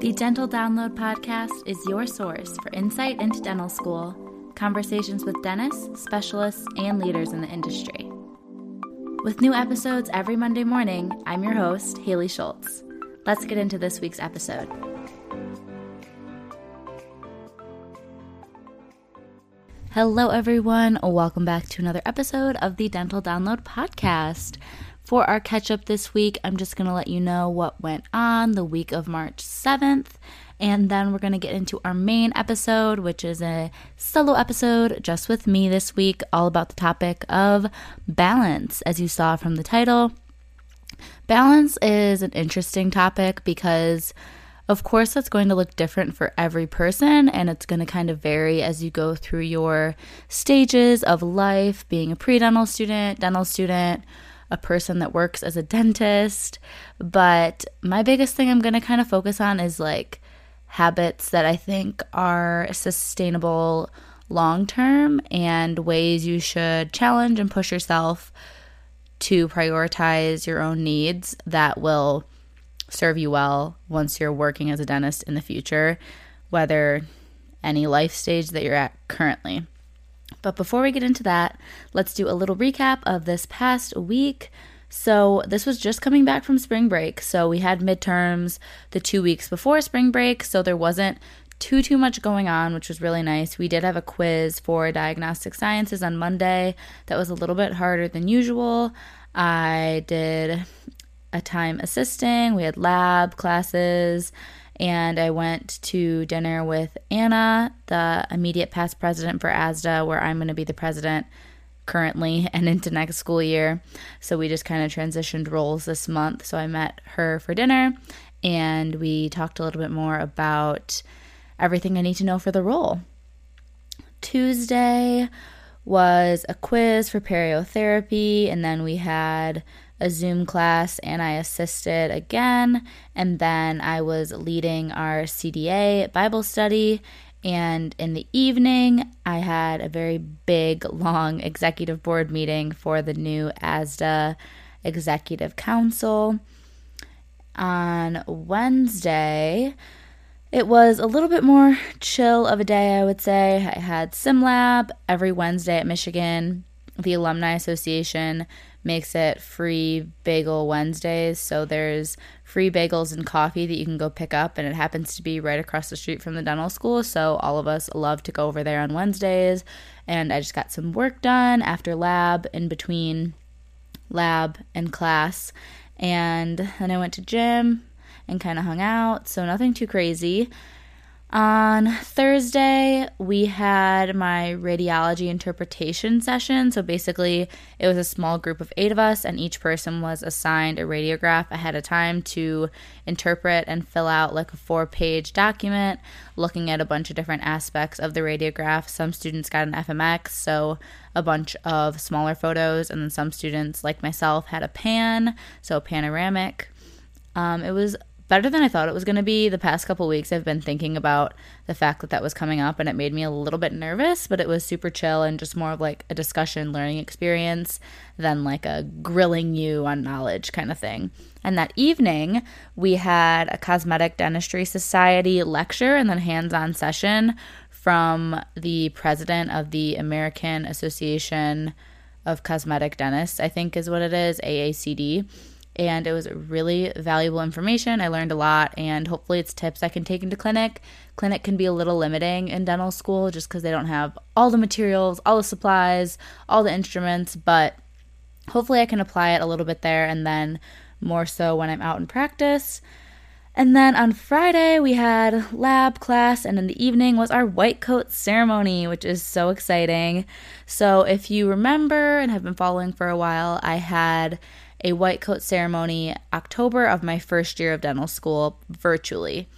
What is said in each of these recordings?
The Dental Download Podcast is your source for insight into dental school, conversations with dentists, specialists, and leaders in the industry. With new episodes every Monday morning, I'm your host, Haley Schultz. Let's get into this week's episode. Hello, everyone. Welcome back to another episode of the Dental Download Podcast. For our catch-up this week, I'm just going to let you know what went on the week of March 7th, and then we're going to get into our main episode, which is a solo episode just with me this week, all about the topic of balance, as you saw from the title. Balance is an interesting topic because, of course, that's going to look different for every person, and it's going to kind of vary as you go through your stages of life, being a pre-dental student, dental student, a person that works as a dentist. But my biggest thing I'm going to kind of focus on is like habits that I think are sustainable long term and ways you should challenge and push yourself to prioritize your own needs that will serve you well once you're working as a dentist in the future, whether any life stage that you're at currently. But before we get into that, let's do a little recap of this past week. So this was just coming back from spring break. So we had midterms the 2 weeks before spring break. So there wasn't too much going on, which was really nice. We did have a quiz for diagnostic sciences on Monday that was a little bit harder than usual. I did a time assisting. We had lab classes. And I went to dinner with Anna, the immediate past president for ASDA, where I'm going to be the president currently and into next school year. So we just kind of transitioned roles this month. So I met her for dinner, and we talked a little bit more about everything I need to know for the role. Tuesday was a quiz for periotherapy, and then we had a Zoom class, and I assisted again, and then I was leading our CDA Bible study, and in the evening, I had a very big, long executive board meeting for the new ASDA Executive Council. On Wednesday, it was a little bit more chill of a day, I would say. I had SimLab every Wednesday at Michigan. The Alumni Association makes it free bagel Wednesdays, so there's free bagels and coffee that you can go pick up, and it happens to be right across the street from the dental school, so all of us love to go over there on Wednesdays. And I just got some work done after lab, in between lab and class, and then I went to gym and kind of hung out, so nothing too crazy. On Thursday, we had my radiology interpretation session. So basically, it was a small group of 8 of us, and each person was assigned a radiograph ahead of time to interpret and fill out like a 4-page document looking at a bunch of different aspects of the radiograph. Some students got an FMX, so a bunch of smaller photos, and then some students, like myself, had a pan, so panoramic. It was better than I thought it was going to be. The past couple weeks I've been thinking about the fact that that was coming up, and it made me a little bit nervous, but it was super chill and just more of like a discussion learning experience than like a grilling you on knowledge kind of thing. And that evening we had a Cosmetic Dentistry Society lecture and then hands-on session from the president of the American Association of Cosmetic Dentists, I think is what it is, AACD. And it was really valuable information. I learned a lot, and hopefully it's tips I can take into clinic. Clinic can be a little limiting in dental school just because they don't have all the materials, all the supplies, all the instruments, but hopefully I can apply it a little bit there and then more so when I'm out in practice. And then on Friday, we had lab class, and in the evening was our white coat ceremony, which is so exciting. So if you remember and have been following for a while, I had a white coat ceremony October of my first year of dental school virtually.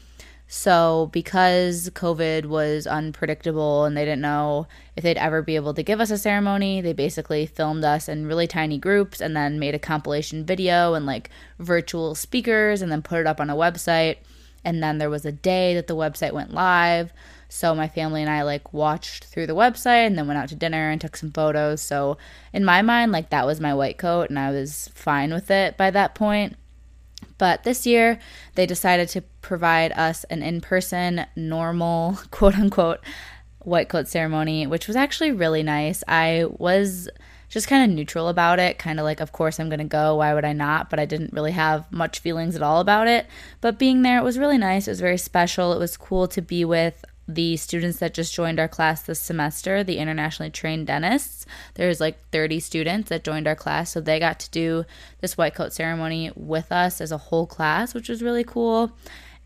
So because COVID was unpredictable and they didn't know if they'd ever be able to give us a ceremony, they basically filmed us in really tiny groups and then made a compilation video and like virtual speakers and then put it up on a website. And then there was a day that the website went live. So my family and I like watched through the website and then went out to dinner and took some photos. So in my mind, like that was my white coat, and I was fine with it by that point. But this year, they decided to provide us an in-person, normal, quote-unquote, white coat ceremony, which was actually really nice. I was just kind of neutral about it, kind of like, of course I'm going to go, why would I not? But I didn't really have much feelings at all about it. But being there, it was really nice. It was very special. It was cool to be with the students that just joined our class this semester, the internationally trained dentists. There's like 30 students that joined our class, so they got to do this white coat ceremony with us as a whole class, which was really cool.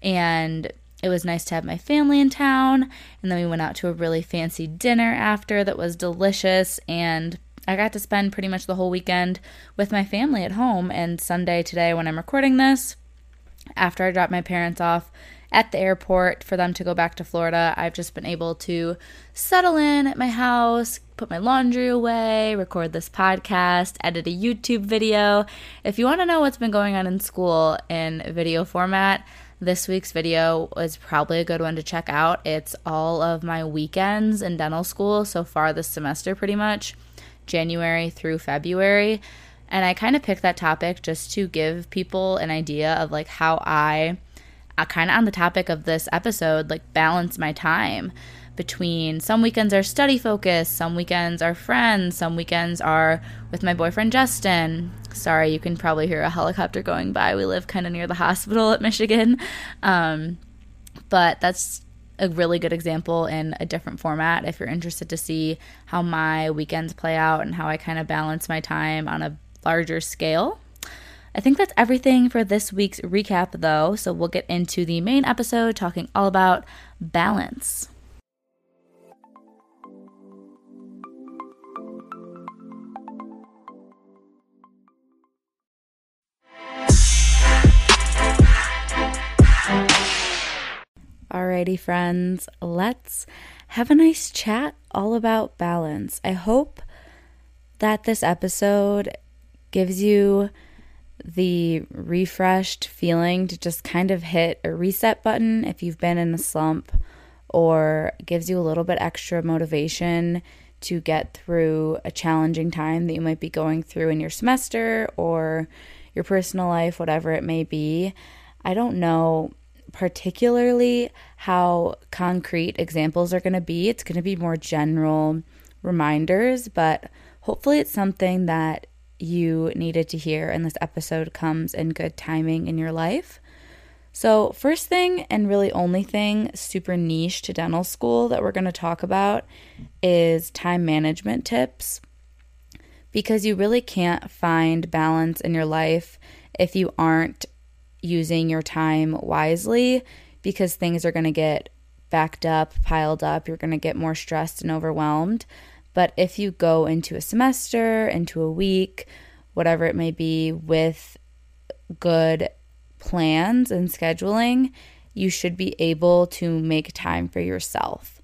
And it was nice to have my family in town, and then we went out to a really fancy dinner after that was delicious, and I got to spend pretty much the whole weekend with my family at home. And Sunday today, when I'm recording this, after I dropped my parents off at the airport for them to go back to Florida, I've just been able to settle in at my house, put my laundry away, record this podcast, edit a YouTube video. If you want to know what's been going on in school in video format, this week's video is probably a good one to check out. It's all of my weekends in dental school so far this semester, pretty much January through February. And I kind of picked that topic just to give people an idea of like how I kind of, on the topic of this episode, like balance my time between some weekends are study focused, some weekends are friends, some weekends are with my boyfriend Justin. Sorry, you can probably hear a helicopter going by. We live kind of near the hospital at Michigan. But that's a really good example in a different format if you're interested to see how my weekends play out and how I kind of balance my time on a larger scale. I think that's everything for this week's recap, though, so we'll get into the main episode talking all about balance. Alrighty, friends, let's have a nice chat all about balance. I hope that this episode gives you the refreshed feeling to just kind of hit a reset button if you've been in a slump, or gives you a little bit extra motivation to get through a challenging time that you might be going through in your semester or your personal life, whatever it may be. I don't know particularly how concrete examples are going to be. It's going to be more general reminders, but hopefully it's something that you needed to hear, and this episode comes in good timing in your life. So first thing, and really only thing super niche to dental school that we're going to talk about, is time management tips, because you really can't find balance in your life if you aren't using your time wisely, because things are going to get backed up, piled up, you're going to get more stressed and overwhelmed. But if you go into a semester, into a week, whatever it may be, with good plans and scheduling, you should be able to make time for yourself.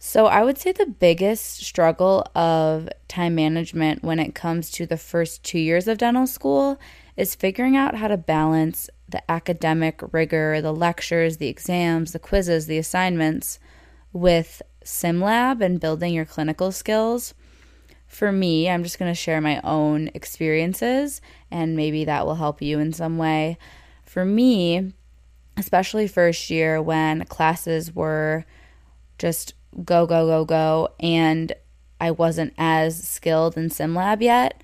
So I would say the biggest struggle of time management when it comes to the first 2 years of dental school is figuring out how to balance the academic rigor, the lectures, the exams, the quizzes, the assignments, with SimLab and building your clinical skills. For me, I'm just going to share my own experiences, and maybe that will help you in some way. For me, especially first year when classes were just go, go, go, go, and I wasn't as skilled in SimLab yet,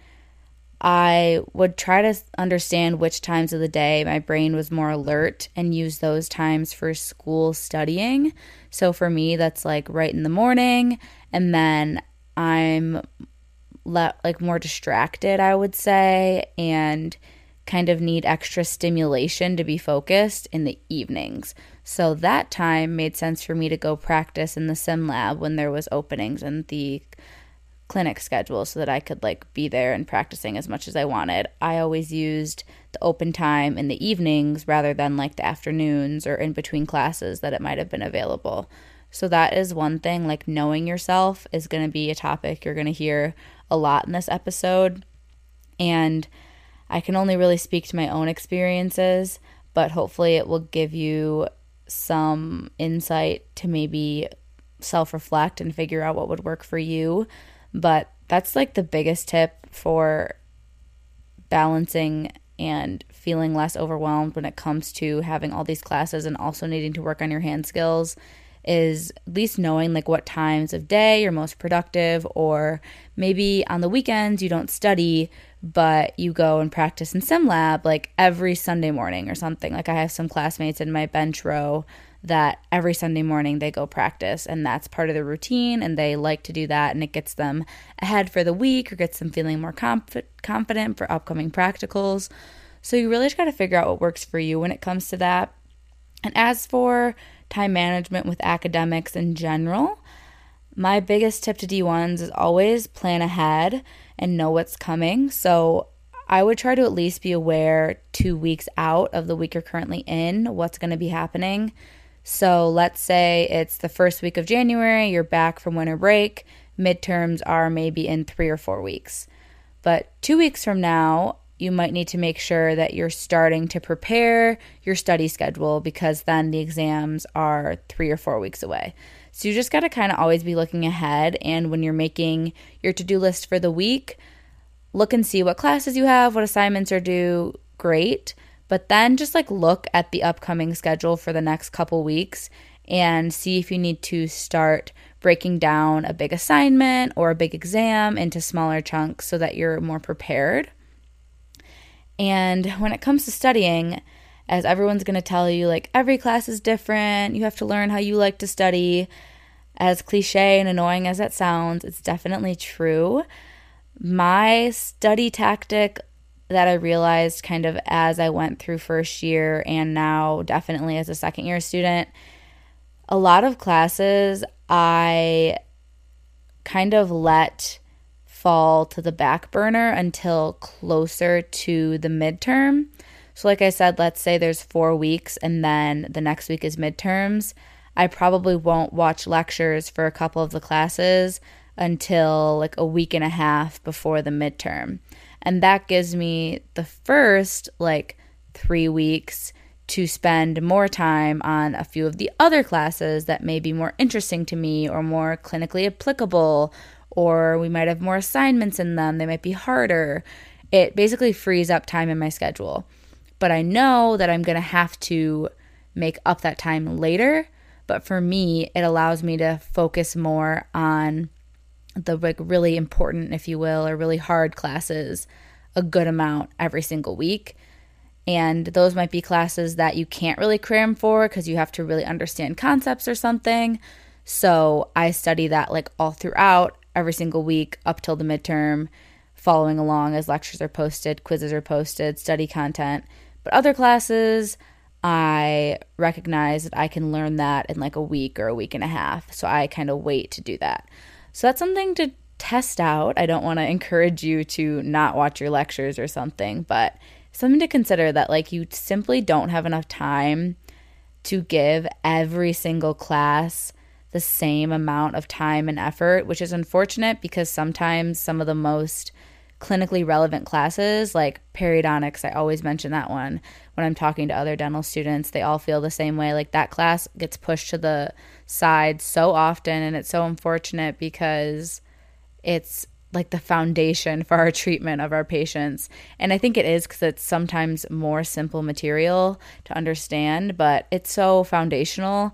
I would try to understand which times of the day my brain was more alert and use those times for school studying. So for me, that's like right in the morning, and then I'm like more distracted, I would say, and kind of need extra stimulation to be focused in the evenings. So that time made sense for me to go practice in the sim lab when there was openings in the clinic schedule, so that I could like be there and practicing as much as I wanted. I always used the open time in the evenings rather than like the afternoons or in between classes that it might have been available. So that is one thing, like knowing yourself is going to be a topic you're going to hear a lot in this episode. And I can only really speak to my own experiences, but hopefully it will give you some insight to maybe self-reflect and figure out what would work for you. But that's like the biggest tip for balancing and feeling less overwhelmed when it comes to having all these classes and also needing to work on your hand skills is at least knowing like what times of day you're most productive, or maybe on the weekends you don't study but you go and practice in sim lab like every Sunday morning or something. Like I have some classmates in my bench row that every Sunday morning they go practice, and that's part of their routine, and they like to do that, and it gets them ahead for the week or gets them feeling more confident for upcoming practicals. So you really just got to figure out what works for you when it comes to that. And as for time management with academics in general, my biggest tip to D1s is always plan ahead and know what's coming. So I would try to at least be aware 2 weeks out of the week you're currently in, what's going to be happening. So let's say it's the first week of January, you're back from winter break, midterms are maybe in 3 or 4 weeks. But 2 weeks from now, you might need to make sure that you're starting to prepare your study schedule, because then the exams are 3 or 4 weeks away. So you just got to kind of always be looking ahead, and when you're making your to-do list for the week, look and see what classes you have, what assignments are due, great. But then just like look at the upcoming schedule for the next couple weeks and see if you need to start breaking down a big assignment or a big exam into smaller chunks so that you're more prepared. And when it comes to studying, as everyone's going to tell you, like every class is different, you have to learn how you like to study. As cliche and annoying as that sounds, it's definitely true. My study tactic that I realized kind of as I went through first year and now definitely as a second year student, a lot of classes I kind of let fall to the back burner until closer to the midterm. So like I said, let's say there's 4 weeks and then the next week is midterms. I probably won't watch lectures for a couple of the classes until like a week and a half before the midterm. And that gives me the first like 3 weeks to spend more time on a few of the other classes that may be more interesting to me or more clinically applicable, or we might have more assignments in them. They might be harder. It basically frees up time in my schedule. But I know that I'm going to have to make up that time later. But for me, it allows me to focus more on the like really important, if you will, or really hard classes a good amount every single week. And those might be classes that you can't really cram for because you have to really understand concepts or something. So I study that like all throughout every single week up till the midterm, following along as lectures are posted, quizzes are posted, study content. But other classes, I recognize that I can learn that in like a week or a week and a half. So I kind of wait to do that. So that's something to test out. I don't want to encourage you to not watch your lectures or something, but something to consider that like you simply don't have enough time to give every single class the same amount of time and effort, which is unfortunate because sometimes some of the most clinically relevant classes, like periodontics, I always mention that one when I'm talking to other dental students, they all feel the same way. Like that class gets pushed to the side so often, and it's so unfortunate because it's like the foundation for our treatment of our patients. And I think it is because it's sometimes more simple material to understand, but it's so foundational,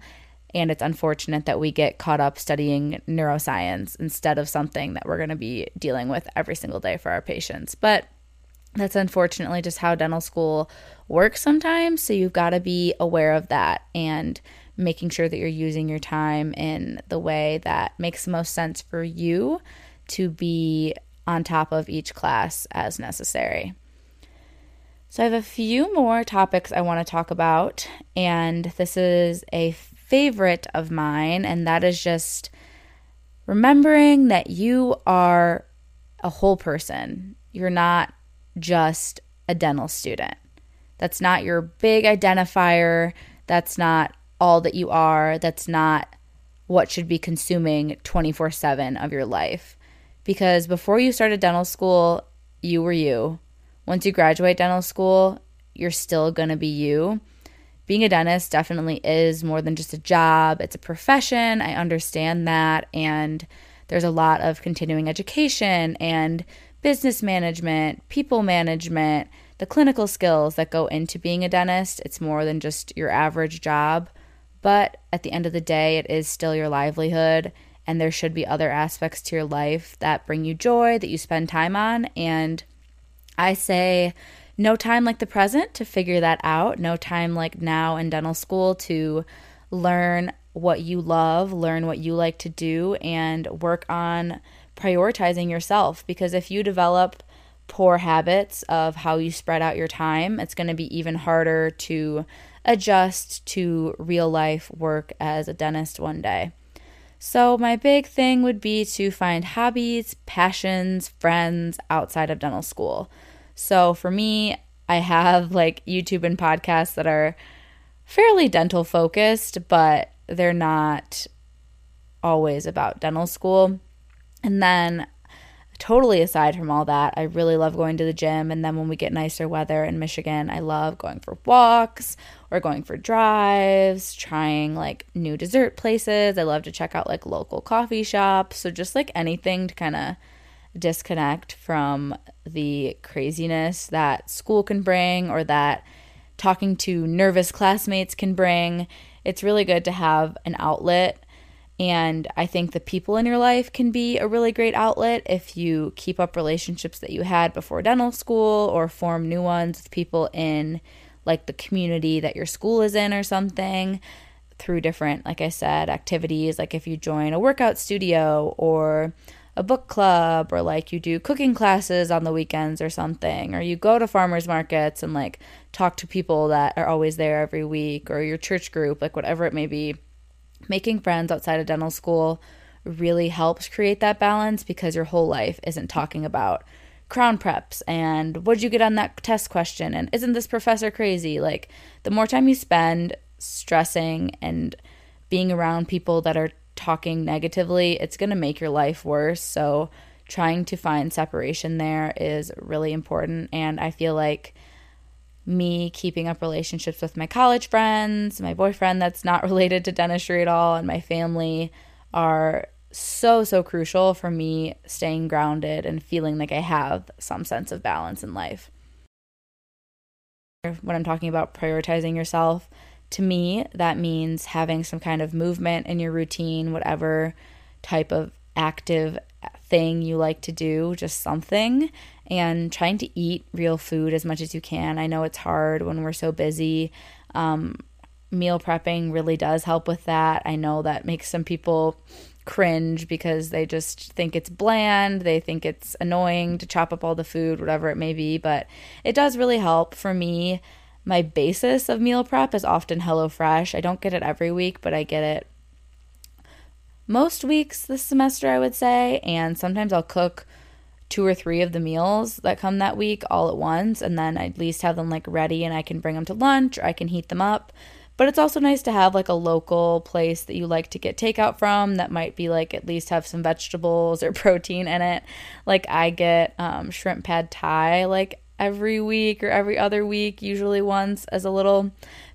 and it's unfortunate that we get caught up studying neuroscience instead of something that we're going to be dealing with every single day for our patients. But that's unfortunately just how dental school works sometimes, so you've got to be aware of that and making sure that you're using your time in the way that makes the most sense for you to be on top of each class as necessary. So I have a few more topics I want to talk about, and this is a favorite of mine, and that is just remembering that you are a whole person. You're not just a dental student. That's not your big identifier. That's not all that you are. That's not what should be consuming 24/7 of your life. Because before you started dental school, you were you. Once you graduate dental school, you're still going to be you. Being a dentist definitely is more than just a job. It's a profession. I understand that. And there's a lot of continuing education and business management, people management, the clinical skills that go into being a dentist. It's more than just your average job, but at the end of the day, it is still your livelihood, and there should be other aspects to your life that bring you joy, that you spend time on. And I say no time like the present to figure that out, no time like now in dental school to learn what you love, learn what you like to do, and work on prioritizing yourself. Because if you develop poor habits of how you spread out your time, it's going to be even harder to adjust to real life work as a dentist one day. So my big thing would be to find hobbies, passions, friends outside of dental school. So for me, I have like YouTube and podcasts that are fairly dental focused, but they're not always about dental school. And then totally aside from all that, I really love going to the gym. And then when we get nicer weather in Michigan, I love going for walks or going for drives, trying like new dessert places. I love to check out like local coffee shops. So just like anything to kind of disconnect from the craziness that school can bring or that talking to nervous classmates can bring. It's really good to have an outlet, and I think the people in your life can be a really great outlet if you keep up relationships that you had before dental school or form new ones with people in like the community that your school is in or something through different, like I said, activities. Like if you join a workout studio or a book club, or like you do cooking classes on the weekends or something, or you go to farmers markets and like talk to people that are always there every week, or your church group, like whatever it may be. Making friends outside of dental school really helps create that balance, because your whole life isn't talking about crown preps and what'd you get on that test question and isn't this professor crazy. Like the more time you spend stressing and being around people that are talking negatively, it's going to make your life worse. So trying to find separation there is really important. And I feel like me keeping up relationships with my college friends, my boyfriend that's not related to dentistry at all, and my family are so crucial for me staying grounded and feeling like I have some sense of balance in life. When I'm talking about prioritizing yourself, to me, that means having some kind of movement in your routine, whatever type of active thing you like to do, just something, and trying to eat real food as much as you can. I know it's hard when we're so busy. Meal prepping really does help with that. I know that makes some people cringe because they just think it's bland. They think it's annoying to chop up all the food, whatever it may be, but it does really help for me. My basis of meal prep is often HelloFresh. I don't get it every week, but I get it most weeks this semester, I would say. And sometimes I'll cook 2 or 3 of the meals that come that week all at once, and then I at least have them like ready, and I can bring them to lunch or I can heat them up. But it's also nice to have like a local place that you like to get takeout from that might be like at least have some vegetables or protein in it. Like I get shrimp pad thai like every week or every other week, usually once, as a little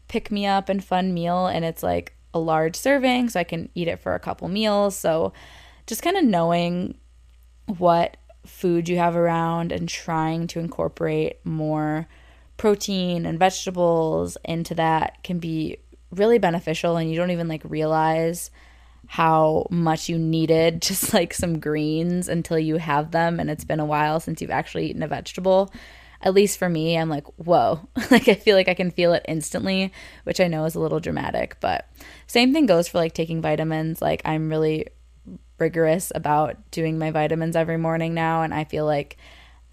pick-me-up and fun meal, and it's like a large serving, so I can eat it for a couple meals. So just kind of knowing what food you have around and trying to incorporate more protein and vegetables into that can be really beneficial, and you don't even like realize how much you needed just like some greens until you have them and it's been a while since you've actually eaten a vegetable. At least for me, I'm like, whoa, like I feel like I can feel it instantly, which I know is a little dramatic, but same thing goes for like taking vitamins. Like I'm really rigorous about doing my vitamins every morning now, and I feel like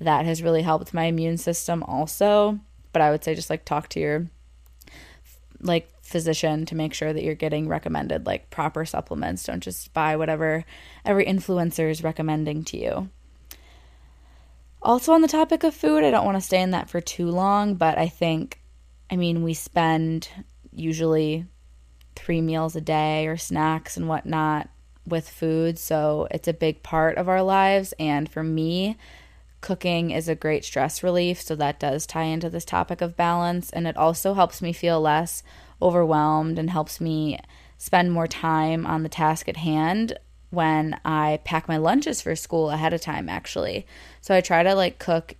that has really helped my immune system also. But I would say just like talk to your like physician to make sure that you're getting recommended like proper supplements. Don't just buy whatever every influencer is recommending to you. Also on the topic of food, I don't want to stay in that for too long, but I think, I mean, we spend usually 3 meals a day or snacks and whatnot with food, so it's a big part of our lives. And for me, cooking is a great stress relief, so that does tie into this topic of balance, and it also helps me feel less overwhelmed and helps me spend more time on the task at hand when I pack my lunches for school ahead of time, actually. So I try to like cook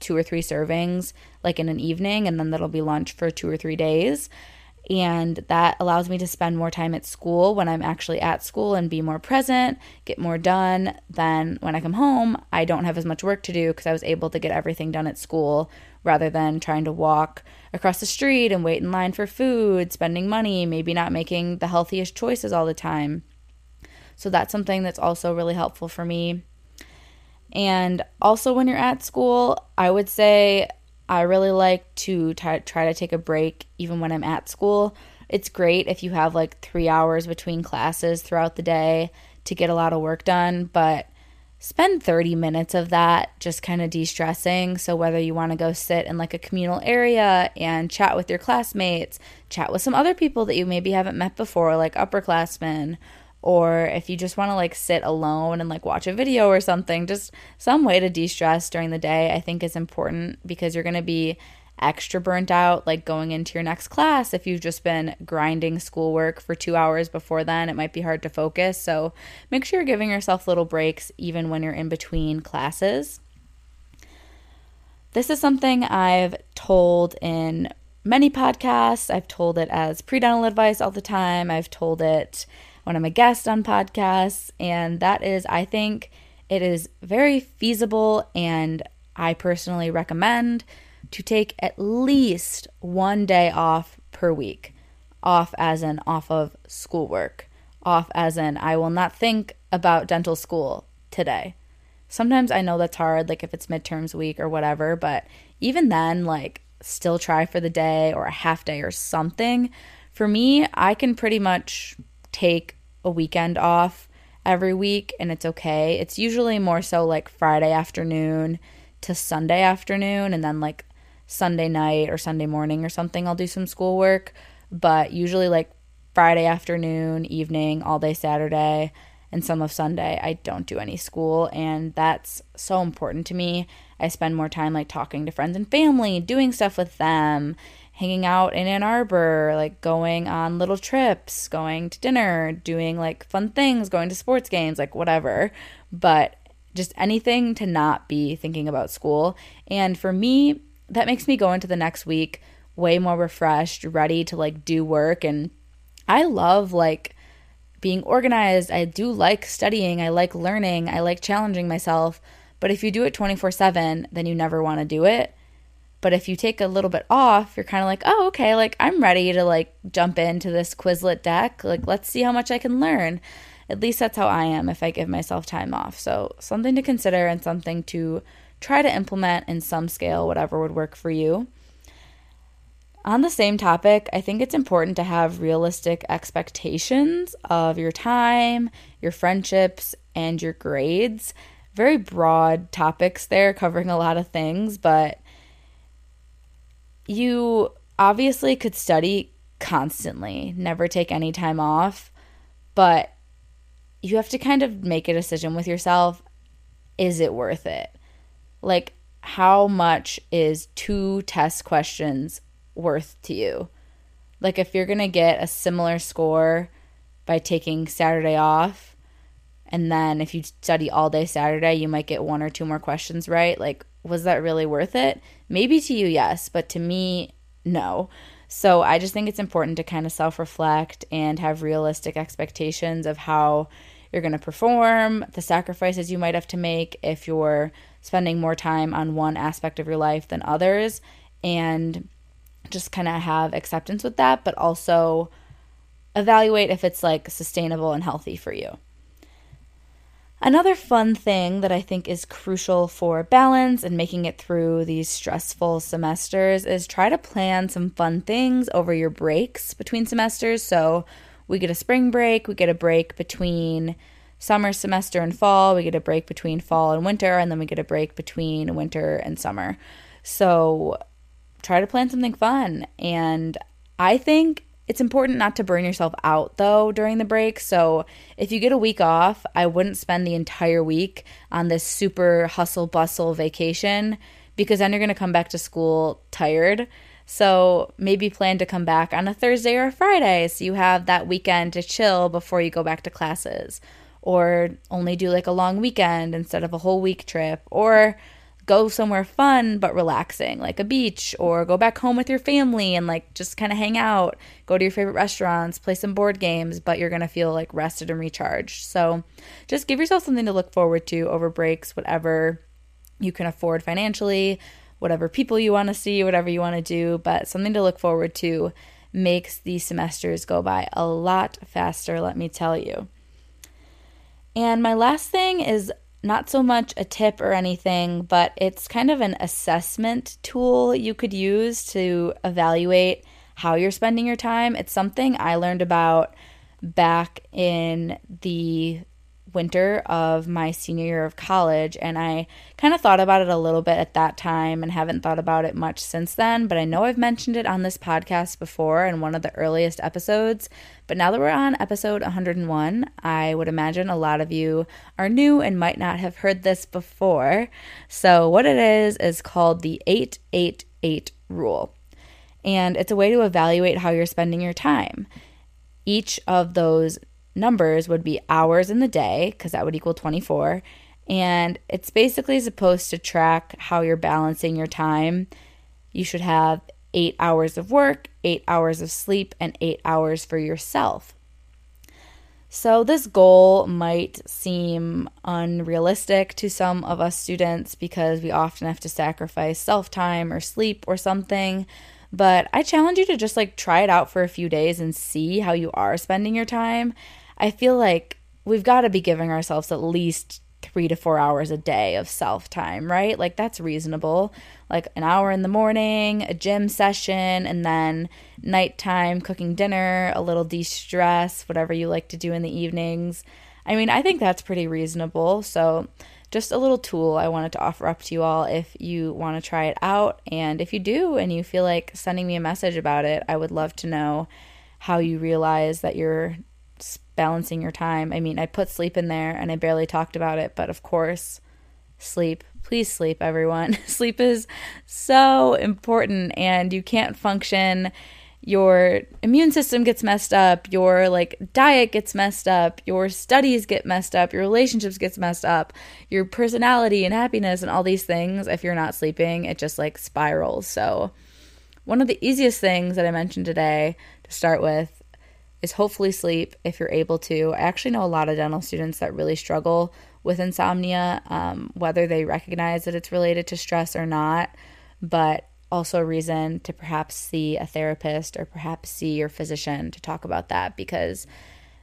2 or 3 servings like in an evening, and then that'll be lunch for 2 or 3 days. And that allows me to spend more time at school when I'm actually at school and be more present, get more done. Then when I come home, I don't have as much work to do because I was able to get everything done at school rather than trying to walk across the street and wait in line for food, spending money, maybe not making the healthiest choices all the time. So that's something that's also really helpful for me. And also when you're at school, I would say I really like to try to take a break even when I'm at school. It's great if you have like 3 hours between classes throughout the day to get a lot of work done, but spend 30 minutes of that just kind of de-stressing. So whether you want to go sit in like a communal area and chat with your classmates, chat with some other people that you maybe haven't met before, like upperclassmen, or if you just want to like sit alone and like watch a video or something, just some way to de-stress during the day I think is important, because you're going to be extra burnt out like going into your next class. If you've just been grinding schoolwork for 2 hours before then, it might be hard to focus. So make sure you're giving yourself little breaks even when you're in between classes. This is something I've told in many podcasts. I've told it as pre-dental advice all the time. I've told it when I'm a guest on podcasts, and that is, I think it is very feasible, and I personally recommend to take at least 1 day off per week. Off as in off of schoolwork. Off as in I will not think about dental school today. Sometimes I know that's hard, like if it's midterms week or whatever, but even then, like still try for the day or a half day or something. For me, I can pretty much take a weekend off every week and it's okay. It's usually more so like Friday afternoon to Sunday afternoon, and then like Sunday night or Sunday morning or something I'll do some schoolwork, but usually like Friday afternoon, evening, all day Saturday, and some of Sunday I don't do any school, and that's so important to me. I spend more time like talking to friends and family, doing stuff with them, hanging out in Ann Arbor, like going on little trips, going to dinner, doing like fun things, going to sports games, like whatever, but just anything to not be thinking about school. And for me, that makes me go into the next week way more refreshed, ready to like do work. And I love like being organized. I do like studying. I like learning. I like challenging myself. But if you do it 24/7, then you never want to do it. But if you take a little bit off, you're kind of like, oh, okay, like I'm ready to like jump into this Quizlet deck. Like, let's see how much I can learn. At least that's how I am if I give myself time off. So something to consider and something to try to implement in some scale, whatever would work for you. On the same topic, I think it's important to have realistic expectations of your time, your friendships, and your grades. Very broad topics there, covering a lot of things, but you obviously could study constantly, never take any time off, but you have to kind of make a decision with yourself. Is it worth it? Like, how much is 2 test questions worth to you? Like, if you're going to get a similar score by taking Saturday off, and then if you study all day Saturday, you might get 1 or 2 more questions right, like, was that really worth it? Maybe to you, yes, but to me, no. So I just think it's important to kind of self-reflect and have realistic expectations of how you're going to perform, the sacrifices you might have to make if you're spending more time on one aspect of your life than others, and just kind of have acceptance with that, but also evaluate if it's like sustainable and healthy for you. Another fun thing that I think is crucial for balance and making it through these stressful semesters is try to plan some fun things over your breaks between semesters. So we get a spring break, we get a break between summer semester and fall, we get a break between fall and winter, and then we get a break between winter and summer. So try to plan something fun. And I think it's important not to burn yourself out, though, during the break. So if you get a week off, I wouldn't spend the entire week on this super hustle-bustle vacation, because then you're going to come back to school tired. So maybe plan to come back on a Thursday or a Friday so you have that weekend to chill before you go back to classes, or only do like a long weekend instead of a whole week trip, or go somewhere fun but relaxing, like a beach, or go back home with your family and like just kind of hang out, go to your favorite restaurants, play some board games, but you're going to feel like rested and recharged. So just give yourself something to look forward to over breaks, whatever you can afford financially, whatever people you want to see, whatever you want to do, but something to look forward to makes these semesters go by a lot faster, let me tell you. And my last thing is not so much a tip or anything, but it's kind of an assessment tool you could use to evaluate how you're spending your time. It's something I learned about back in the winter of my senior year of college, and I kind of thought about it a little bit at that time and haven't thought about it much since then, but I know I've mentioned it on this podcast before in one of the earliest episodes, but now that we're on episode 101, I would imagine a lot of you are new and might not have heard this before. So what it is called the 8-8-8 rule, and it's a way to evaluate how you're spending your time. Each of those numbers would be hours in the day, because that would equal 24, and it's basically supposed to track how you're balancing your time. You should have 8 hours of work, 8 hours of sleep, and 8 hours for yourself. So this goal might seem unrealistic to some of us students because we often have to sacrifice self-time or sleep or something, but I challenge you to just like try it out for a few days and see how you are spending your time. I feel like we've got to be giving ourselves at least 3 to 4 hours a day of self-time, right? Like that's reasonable. Like an hour in the morning, a gym session, and then nighttime, cooking dinner, a little de-stress, whatever you like to do in the evenings. I mean, I think that's pretty reasonable. So just a little tool I wanted to offer up to you all if you want to try it out. And if you do and you feel like sending me a message about it, I would love to know how you realize that you're balancing your time. I mean, I put sleep in there and I barely talked about it, but of course, sleep. Please sleep, everyone. Sleep is so important, and you can't function. Your immune system gets messed up, your like diet gets messed up, your studies get messed up, your relationships gets messed up, your personality and happiness and all these things. If you're not sleeping, it just like spirals. So one of the easiest things that I mentioned today to start with is hopefully sleep if you're able to. I actually know a lot of dental students that really struggle with insomnia, whether they recognize that it's related to stress or not, but also a reason to perhaps see a therapist or perhaps see your physician to talk about that, because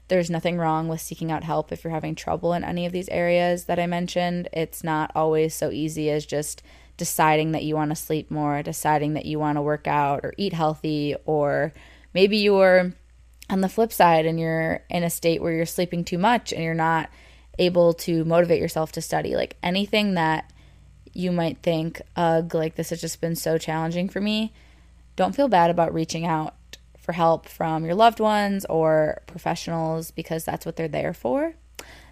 there's nothing wrong with seeking out help if you're having trouble in any of these areas that I mentioned. It's not always so easy as just deciding that you want to sleep more, deciding that you want to work out or eat healthy, or maybe you're on the flip side and you're in a state where you're sleeping too much and you're not able to motivate yourself to study. Like anything that you might think, ugh, like this has just been so challenging for me, don't feel bad about reaching out for help from your loved ones or professionals, because that's what they're there for.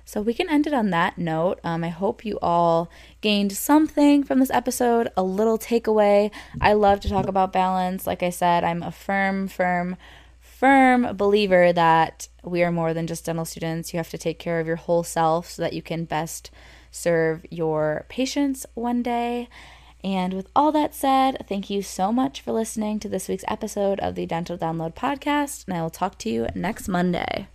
So we can end it on that note. I hope you all gained something from this episode, a little takeaway. I love to talk about balance. Like I said, I'm a firm believer that we are more than just dental students. You have to take care of your whole self so that you can best serve your patients one day. And with all that said, thank you so much for listening to this week's episode of the Dental Download Podcast, and I will talk to you next Monday.